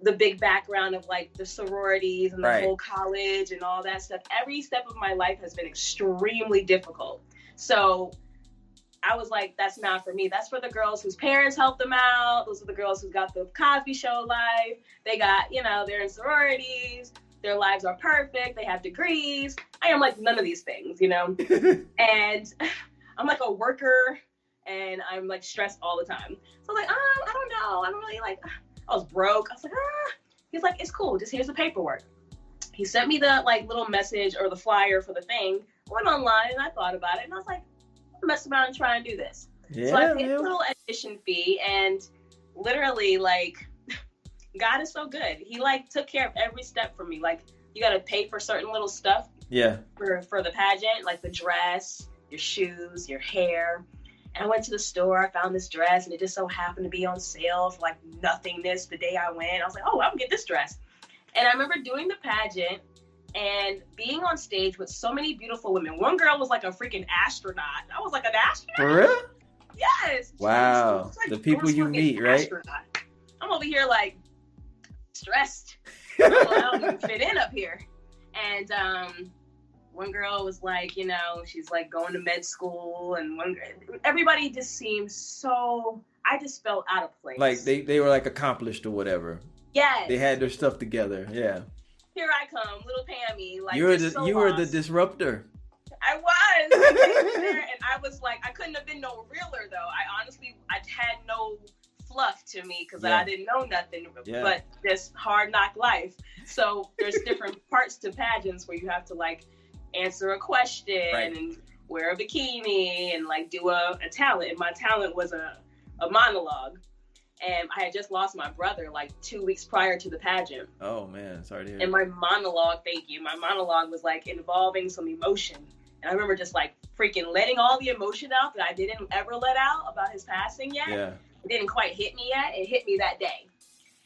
the big background of like the sororities and the right. whole college and all that stuff. Every step of my life has been extremely difficult. So I was like, that's not for me. That's for the girls whose parents helped them out. Those are the girls who got the Cosby Show life. They got, you know, they're in sororities. Their lives are perfect. They have degrees. I am like none of these things, you know? And I'm like a worker. And I'm like stressed all the time. So I was like, um, I don't know. I don't really like, I was broke. I was like, ah. He's like, it's cool. Just here's the paperwork. He sent me the like little message or the flyer for the thing. I went online and I thought about it. And I was like, I'm gonna mess around and try and do this. Yeah, so I paid man. a little admission fee. And literally like, God is so good. He like took care of every step for me. Like you got to pay for certain little stuff. Yeah. For, for the pageant, like the dress, your shoes, your hair. I went to the store, I found this dress, and it just so happened to be on sale for like nothingness the day I went. I was like, oh, I'm gonna get this dress. And I remember doing the pageant and being on stage with so many beautiful women. One girl was like a freaking astronaut. I was like, an astronaut? For real? Yes. Wow. Was, like, the people you meet, right? Astronaut. I'm over here like stressed. I don't even fit in up here. And um one girl was like, you know, she's like going to med school, and one everybody just seemed so. I just felt out of place. Like they, they were like accomplished or whatever. Yes. They had their stuff together. Yeah. Here I come, little Pammy. Like you were the so you lost. were the disruptor. I was. I came there and I was like, I couldn't have been no realer though. I honestly, I had no fluff to me because yeah. I didn't know nothing yeah. but this hard knock life. So there's different parts to pageants where you have to like answer a question right. and wear a bikini and like do a, a talent. And my talent was a, a monologue. And I had just lost my brother like two weeks prior to the pageant. Oh man, sorry to hear. And my monologue, thank you. My monologue was like involving some emotion. And I remember just like freaking letting all the emotion out that I didn't ever let out about his passing yet. Yeah. It didn't quite hit me yet. It hit me that day.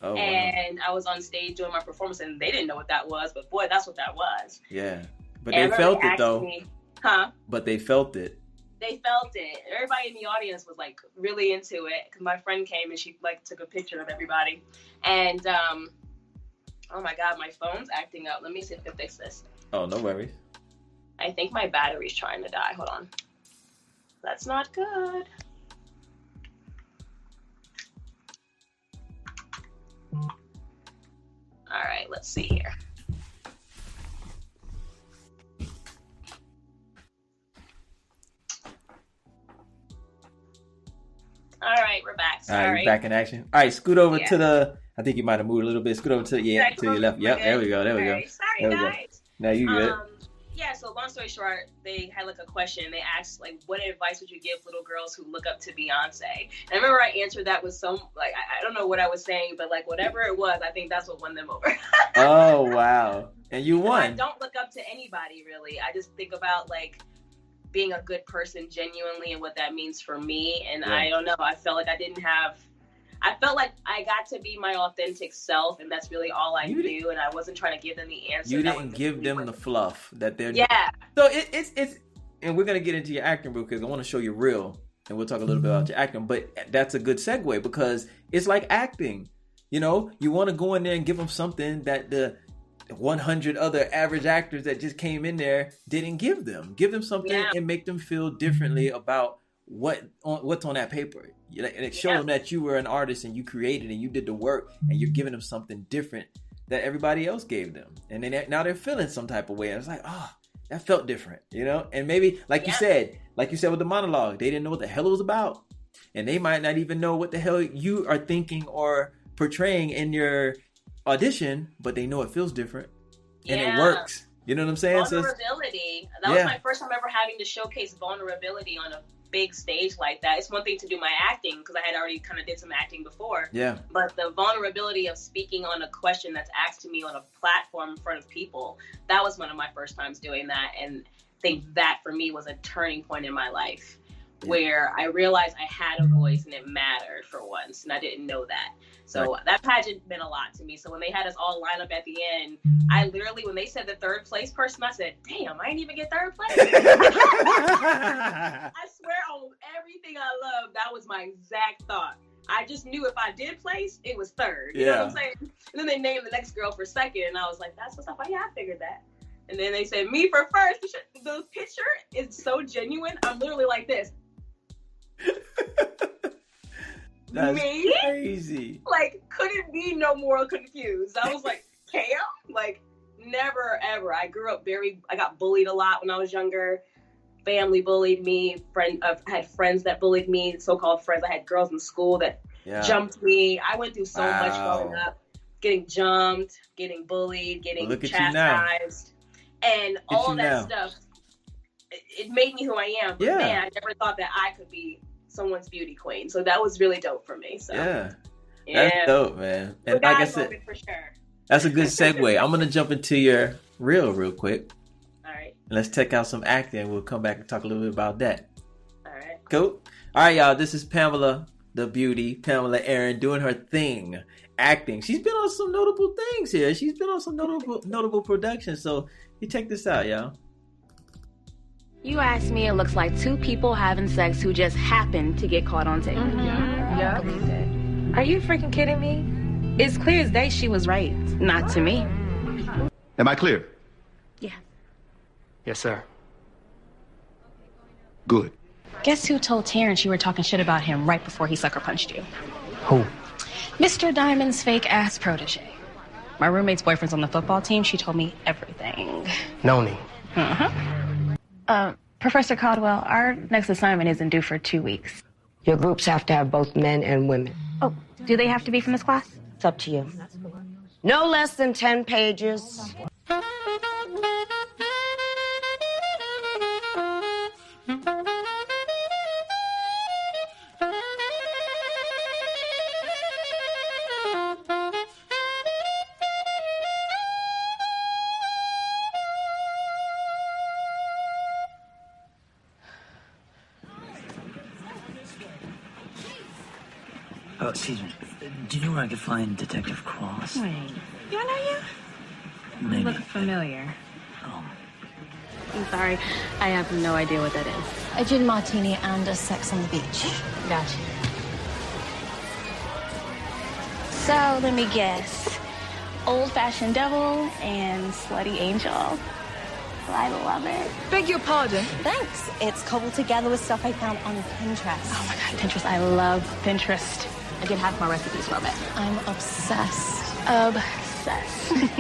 Oh, and wow. I was on stage doing my performance and they didn't know what that was, but boy, that's what that was. Yeah. But and they felt it though. Me, huh? But they felt it. They felt it. Everybody in the audience was like really into it. Cause my friend came and she like took a picture of everybody. And um, oh my God, my phone's acting up. Let me see if I fix this. Oh, no worries. I think my battery's trying to die. Hold on. That's not good. All right, let's see here. All right, we're back. Sorry. All right, we're back in action. All right, scoot over yeah. to the, I think you might have moved a little bit. Scoot over to, yeah, exactly. to your left. Yep, there we go, there we go. Sorry, guys. Now you good. Um, yeah, so long story short, they had like a question. They asked, like, what advice would you give little girls who look up to Beyonce? And I remember I answered that with some, like, I, I don't know what I was saying, but like, whatever it was, I think that's what won them over. Oh, wow. And you won. I don't look up to anybody, really. I just think about, like, being a good person genuinely and what that means for me. And yeah. I don't know, I felt like I didn't have, I felt like I got to be my authentic self and that's really all I you knew. And I wasn't trying to give them the answer. You didn't give them the fluff that they're yeah. So it, it's, it's, and we're going to get into your acting real because I want to show you real and we'll talk a little bit about your acting, but that's a good segue because it's like acting, you know, you want to go in there and give them something that the one hundred other average actors that just came in there didn't give them. Give them something yeah. and make them feel differently about what on, what's on that paper. And it showed yeah. them that you were an artist and you created and you did the work and you're giving them something different that everybody else gave them. And then now they're feeling some type of way. And it's like, oh, that felt different, you know? And maybe, like yeah. you said, like you said with the monologue, they didn't know what the hell it was about. And they might not even know what the hell you are thinking or portraying in your audition, but they know it feels different and yeah. it works. You know what I'm saying? Vulnerability. So that yeah. was my first time ever having to showcase vulnerability on a big stage like that. It's one thing to do my acting because I had already kind of did some acting before. Yeah. But the vulnerability of speaking on a question that's asked to me on a platform in front of people, that was one of my first times doing that. And I think that for me was a turning point in my life yeah. where I realized I had a voice and it mattered for once. And I didn't know that. So that pageant meant a lot to me. So when they had us all line up at the end, I literally, when they said the third place person, I said, damn, I didn't even get third place. I swear on everything I love, that was my exact thought. I just knew if I did place, it was third. You yeah. know what I'm saying? And then they named the next girl for second. And I was like, that's what's up. Yeah, I figured that. And then they said me for first. The picture is so genuine. I'm literally like this. That's me? Crazy. Like, couldn't be no more confused. I was like, Cam? Like, never, ever. I grew up very, I got bullied a lot when I was younger. Family bullied me. Friend, uh, I had friends that bullied me, so-called friends. I had girls in school that yeah. jumped me. I went through so wow. much growing up. Getting jumped, getting bullied, getting well, chastised. And look all that now. Stuff, it, it made me who I am. But yeah. man, I never thought that I could be someone's beauty queen, so that was really dope for me. So yeah, yeah. that's dope, man. And like I said, for sure. That's a good segue. I'm gonna jump into your reel real quick. All right, and let's check out some acting. We'll come back and talk a little bit about that. All right, cool. All right, y'all. This is Pamela the Beauty, Pamela Erin, doing her thing, acting. She's been on some notable things here. She's been on some notable notable productions. So you check this out, y'all. You ask me, it looks like two people having sex who just happened to get caught on tape. Mm-hmm. Yeah, I believe that. Are you freaking kidding me? It's clear as day she was right. Not to me. Am I clear? Yeah. Yes, sir. Good. Guess who told Terrence you were talking shit about him right before he sucker punched you? Who? Mister Diamond's fake ass protege. My roommate's boyfriend's on the football team. She told me everything. Noni. Mm-hmm. Uh, Professor Caldwell, our next assignment isn't due for two weeks. Your groups have to have both men and women. Oh, do they have to be from this class? It's up to you. No less than ten pages. Oh, excuse me. Do you know where I could find Detective Cross? Wait, do I know you? Maybe. You look familiar. Oh. I'm sorry. I have no idea what that is. A gin martini and a sex on the beach. Gotcha. So, let me guess. Old-fashioned devil and slutty angel. I love it. Beg your pardon. Thanks. It's cobbled together with stuff I found on Pinterest. Oh, my God, Pinterest. I love Pinterest. I get half my recipes from it. I'm obsessed.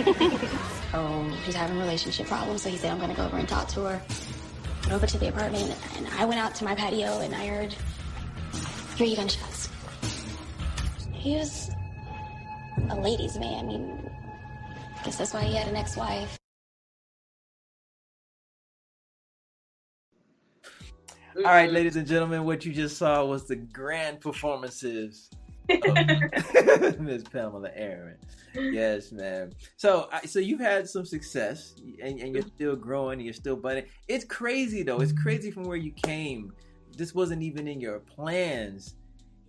Obsessed. um, she's having relationship problems, so he said, I'm going to go over and talk to her. I went over to the apartment, and I went out to my patio, and I heard three gunshots. He was a ladies' man. I mean, I guess that's why he had an ex-wife. All right, ladies and gentlemen, what you just saw was the grand performances of Miss Pamela Erin. Yes, man. So, so you've had some success, and, and you're still growing, and you're still budding. It's crazy, though. It's crazy from where you came. This wasn't even in your plans.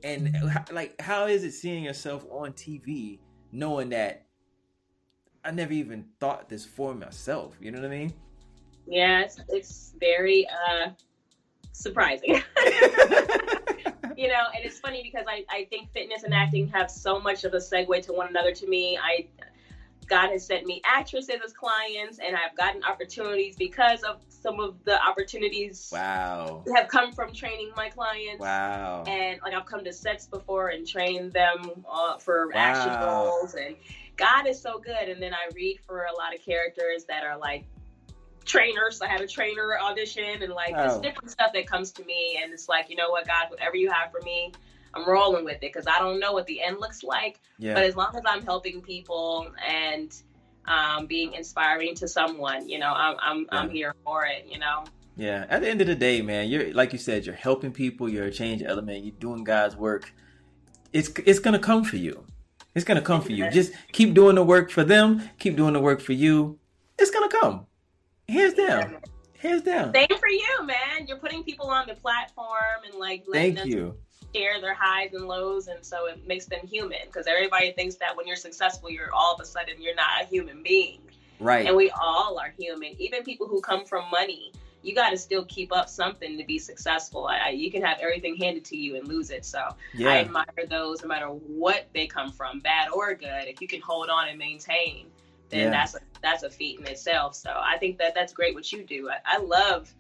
And like, how is it seeing yourself on T V, knowing that I never even thought this for myself? You know what I mean? Yeah, it's, it's very. Uh... surprising. You know, and it's funny because I, I think fitness and acting have so much of a segue to one another to me. I God has sent me actresses as clients, and I've gotten opportunities because of some of the opportunities wow. have come from training my clients. Wow. And like I've come to sets before and trained them uh, for wow. action roles, and God is so good. And then I read for a lot of characters that are like trainers. I had a trainer audition, and like oh. this different stuff that comes to me, and it's like, you know what, God, whatever you have for me, I'm rolling with it, because I don't know what the end looks like, yeah. but as long as I'm helping people and um being inspiring to someone, you know, I'm I'm, yeah. I'm here for it, you know. Yeah, at the end of the day, man, you're, like you said, you're helping people, you're a change element, you're doing God's work. It's it's gonna come for you. It's gonna come for you. Just keep doing the work for them, keep doing the work for you. It's gonna come. Hands down. Hands down. Same for you, man. You're putting people on the platform and like letting Thank them you. share their highs and lows, and so it makes them human, because everybody thinks that when you're successful, you're all of a sudden you're not a human being. Right. And we all are human. Even people who come from money, you got to still keep up something to be successful. I, you can have everything handed to you and lose it. So yeah. I admire those, no matter what they come from, bad or good. If you can hold on and maintain, then yeah. that's a, that's a feat in itself. So I think that that's great what you do. I, I love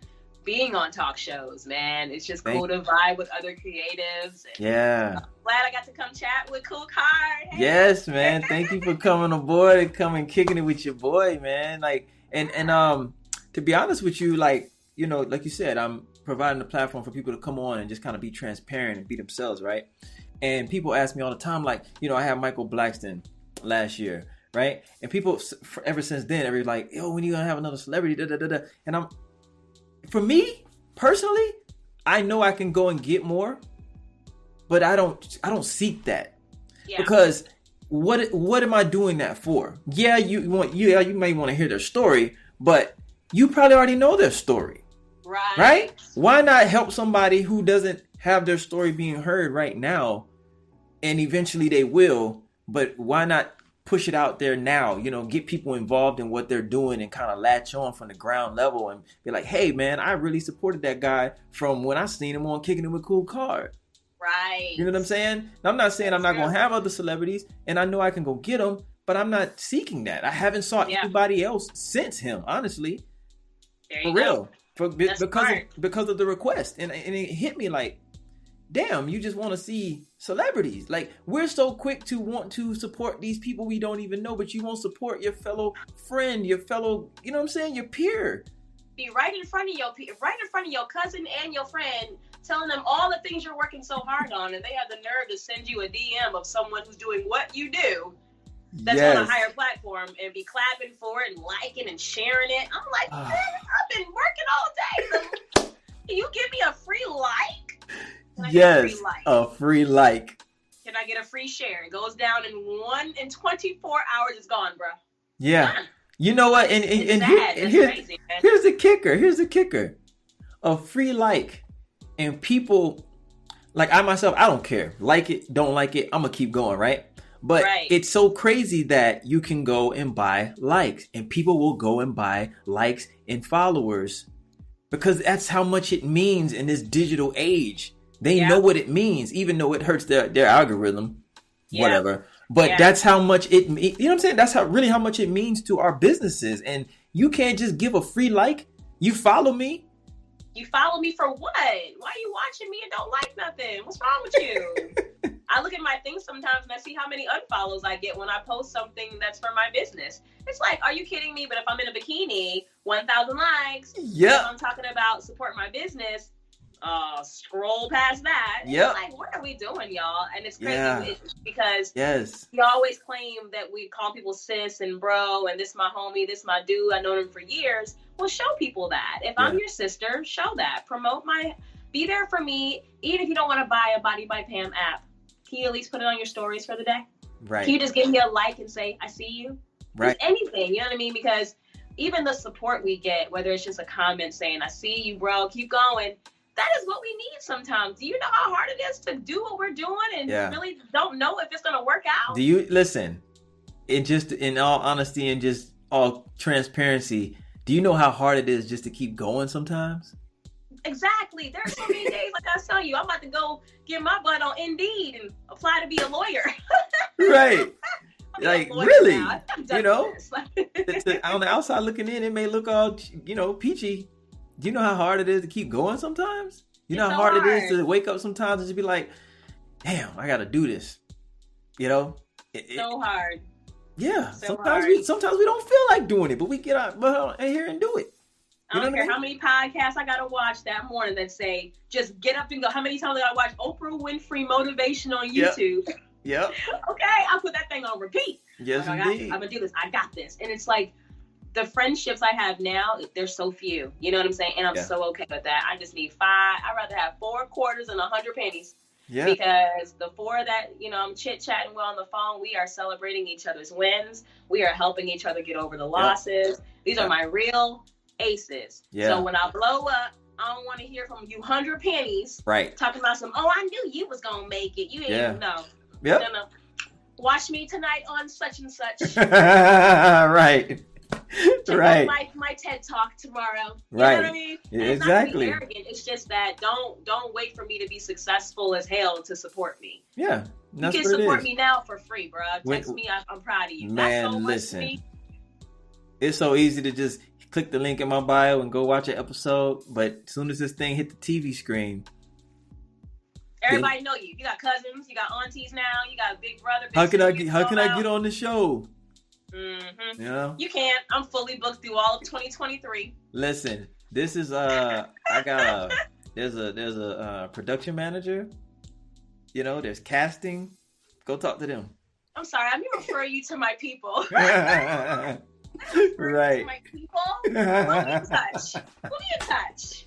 being on talk shows, man. It's just Thank cool to vibe with other creatives. And yeah. I'm glad I got to come chat with Kool Kard. Hey. Yes, man. Thank you for coming aboard and coming kicking it with your boy, man. Like, and, and um, to be honest with you, like, you know, like you said, I'm providing a platform for people to come on and just kind of be transparent and be themselves, right? And people ask me all the time, like, you know, I had Michael Blackston last year. Right? And people, ever since then, everybody's like, yo, when are you going to have another celebrity? Da, da, da, da. And I'm, for me, personally, I know I can go and get more, but I don't, I don't seek that. Yeah. Because what, what am I doing that for? Yeah, you want, you, yeah, you may want to hear their story, but you probably already know their story. Right. Right? Why not help somebody who doesn't have their story being heard right now, and eventually they will, but why not push it out there now, you know, get people involved in what they're doing and kind of latch on from the ground level and be like, hey, man, I really supported that guy from when I seen him on Kicking It With Kool Kard. Right. You know what I'm saying? And I'm not saying I'm not going to have other celebrities, and I know I can go get them, but I'm not seeking that. I haven't sought yeah. anybody else since him, honestly. There you For real. Go. For, be, because, of, because of the request. And, and it hit me like, damn, you just want to see celebrities. Like, we're so quick to want to support these people we don't even know, but you won't support your fellow friend, your fellow, you know what I'm saying, your peer. be right in front of your right in front of your cousin and your friend, telling them all the things you're working so hard on, and they have the nerve to send you a D M of someone who's doing what you do that's yes. on a higher platform and be clapping for it and liking and sharing it. I'm like, man, I've been working all day. So can you give me a free like? Can I yes, get a free like? a free like. Can I get a free share? It goes down in one in twenty-four hours. It's gone, bro. Yeah. Huh. You know what? And, and, and, here, and here, crazy, here's the kicker. Here's the kicker. A free like. And people, like I myself, I don't care. Like it, don't like it, I'm going to keep going, right? But right. it's so crazy that you can go and buy likes. And people will go and buy likes and followers because that's how much it means in this digital age. They yeah. know what it means, even though it hurts their, their algorithm, yeah. whatever. But yeah. that's how much it, you know what I'm saying? That's how really how much it means to our businesses. And you can't just give a free like. You follow me. You follow me for what? Why are you watching me and don't like nothing? What's wrong with you? I look at my things sometimes and I see how many unfollows I get when I post something that's for my business. It's like, are you kidding me? But if I'm in a bikini, one thousand likes. Yeah. I'm talking about support my business. Uh, scroll past that. Yeah. Like, what are we doing, y'all? And it's crazy yeah. because yes. we always claim that we call people sis and bro and this my homie, this my dude. I know him for years. Well, show people that. If yeah. I'm your sister, show that. Promote my, be there for me. Even if you don't want to buy a Body by Pam app, can you at least put it on your stories for the day? Right. Can you just give me a like and say, I see you? Right. Just anything, you know what I mean? Because even the support we get, whether it's just a comment saying, I see you, bro, keep going. That is what we need sometimes. Do you know how hard it is to do what we're doing and yeah. really don't know if it's going to work out? Do you listen? It just in all honesty and just all transparency, do you know how hard it is just to keep going sometimes? Exactly. There are so many days, like I was telling you, I'm about to go get my butt on Indeed and apply to be a lawyer. Right. I'm like, really? You know, to, on the outside looking in, it may look all, you know, peachy. Do you know how hard it is to keep going sometimes? You it's know how so hard, hard it is to wake up sometimes and just be like, damn, I got to do this. You know? It, it, so hard. Yeah. So sometimes hard. we sometimes we don't feel like doing it, but we get out in here and do it. You I don't care I mean? how many podcasts I got to watch that morning that say, just get up and go. How many times did I watch Oprah Winfrey Motivation on YouTube? Yep. yep. Okay. I'll put that thing on repeat. Yes, like, indeed. I'm going to do this. I got this. And it's like, the friendships I have now, they're so few. You know what I'm saying? And I'm yeah. so okay with that. I just need five. I'd rather have four quarters and a hundred pennies. Yeah. Because the four that, you know, I'm chit-chatting well on the phone, we are celebrating each other's wins. We are helping each other get over the losses. Yeah. These yeah. are my real aces. Yeah. So when I blow up, I don't want to hear from you hundred pennies. Right. Talking about some, oh, I knew you was going to make it. You didn't yeah. even know. Yep. No, no. Watch me tonight on such and such. Right. Check right. my, my TED Talk tomorrow. You right. know what I mean? And it's exactly. not to be arrogant. It's just that don't don't wait for me to be successful as hell to support me. Yeah. You can support me now for free, bro. Text wait, me. I, I'm proud of you. Man, so listen. It's so easy to just click the link in my bio and go watch an episode. But as soon as this thing hit the T V screen. Everybody they, know you. You got cousins. You got aunties now. You got a big brother. Big how can I get, how can I get on the show? Mm-hmm. You know? You can't. I'm fully booked through all of twenty twenty-three. Listen, this is uh, I got a, there's a there's a uh, production manager. You know, there's casting. Go talk to them. I'm sorry, I'm gonna refer you to my people. Right. To my people. Who do you touch? Who do you touch?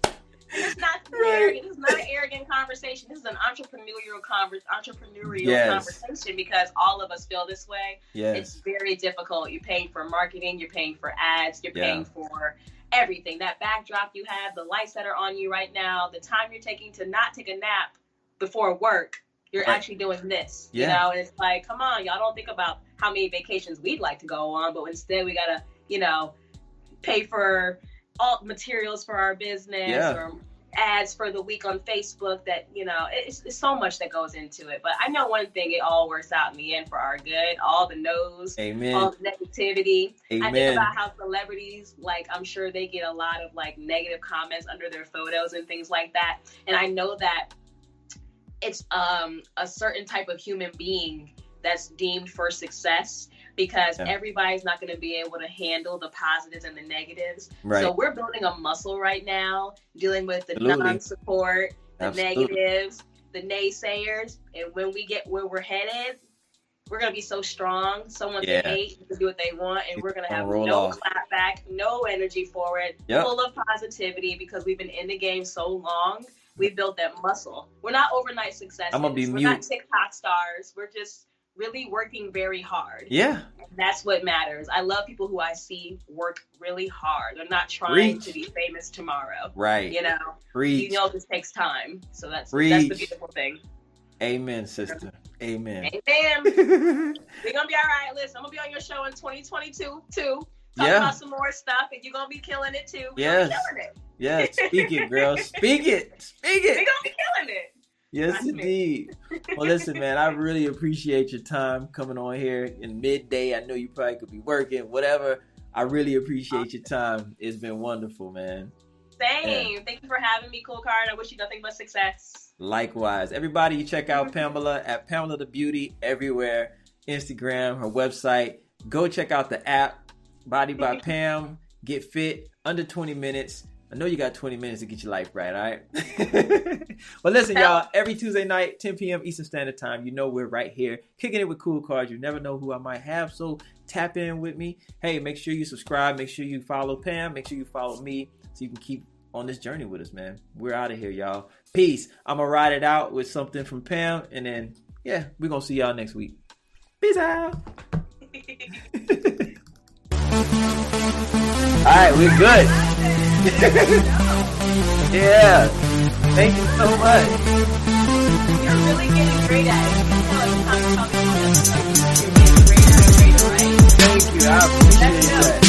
It's not right. It's not an arrogant conversation. This is an entrepreneurial conver- entrepreneurial yes. conversation because all of us feel this way. Yes. It's very difficult. You're paying for marketing. You're paying for ads. You're yeah. paying for everything. That backdrop you have, the lights that are on you right now, the time you're taking to not take a nap before work, you're right. actually doing this. Yeah. You know, and it's like, come on, y'all don't think about how many vacations we'd like to go on, but instead we got to, you know, pay for all materials for our business yeah. or ads for the week on Facebook that, you know, it's, it's so much that goes into it. But I know one thing, it all works out in the end for our good. All the no's, Amen. All the negativity. Amen. I think about how celebrities, like, I'm sure they get a lot of like negative comments under their photos and things like that. And I know that it's um, a certain type of human being that's deemed for success because yeah. everybody's not going to be able to handle the positives and the negatives. Right. So we're building a muscle right now, dealing with the Absolutely. non-support, the Absolutely. negatives, the naysayers. And when we get where we're headed, we're going to be so strong. Someone yeah. can hate, can do what they want, and we're going to have no clap back, no energy for it, yep. full of positivity, because we've been in the game so long. We built that muscle. We're not overnight successes. I'm gonna be We're mute. not TikTok stars. We're just really working very hard. Yeah. And that's what matters. I love people who I see work really hard. They're not trying Preach. to be famous tomorrow. Right. You know, Preach. you know, this takes time. So that's, that's the beautiful thing. Amen, sister. Amen. Amen. We're gonna be all right. Listen, I'm gonna be on your show in twenty twenty-two too. Talk yeah. about some more stuff, and you're gonna be killing it too. Yes. We're killing it. Yeah, speak it, girl. Speak it. Speak it. We're going to be killing it. Yes, That's indeed. Me. Well, listen, man, I really appreciate your time coming on here in midday. I know you probably could be working, whatever. I really appreciate awesome. your time. It's been wonderful, man. Same. Yeah. Thank you for having me, Kool Kard. I wish you nothing but success. Likewise. Everybody, you check out Pamela at Pamela The Beauty everywhere. Instagram, her website. Go check out the app, Body by Pam. Get fit, under twenty minutes. I know you got twenty minutes to get your life right, all right? Well, listen, y'all, every Tuesday night, ten p.m. Eastern Standard Time, you know we're right here, kicking it with Kool Kard. You never know who I might have, so tap in with me. Hey, make sure you subscribe. Make sure you follow Pam. Make sure you follow me so you can keep on this journey with us, man. We're out of here, y'all. Peace. I'm going to ride it out with something from Pam, and then, yeah, we're going to see y'all next week. Peace out. All right, we're good. Yeah, thank you so much. You're really getting great at it. You're getting great at it, right? Thank you. I appreciate that.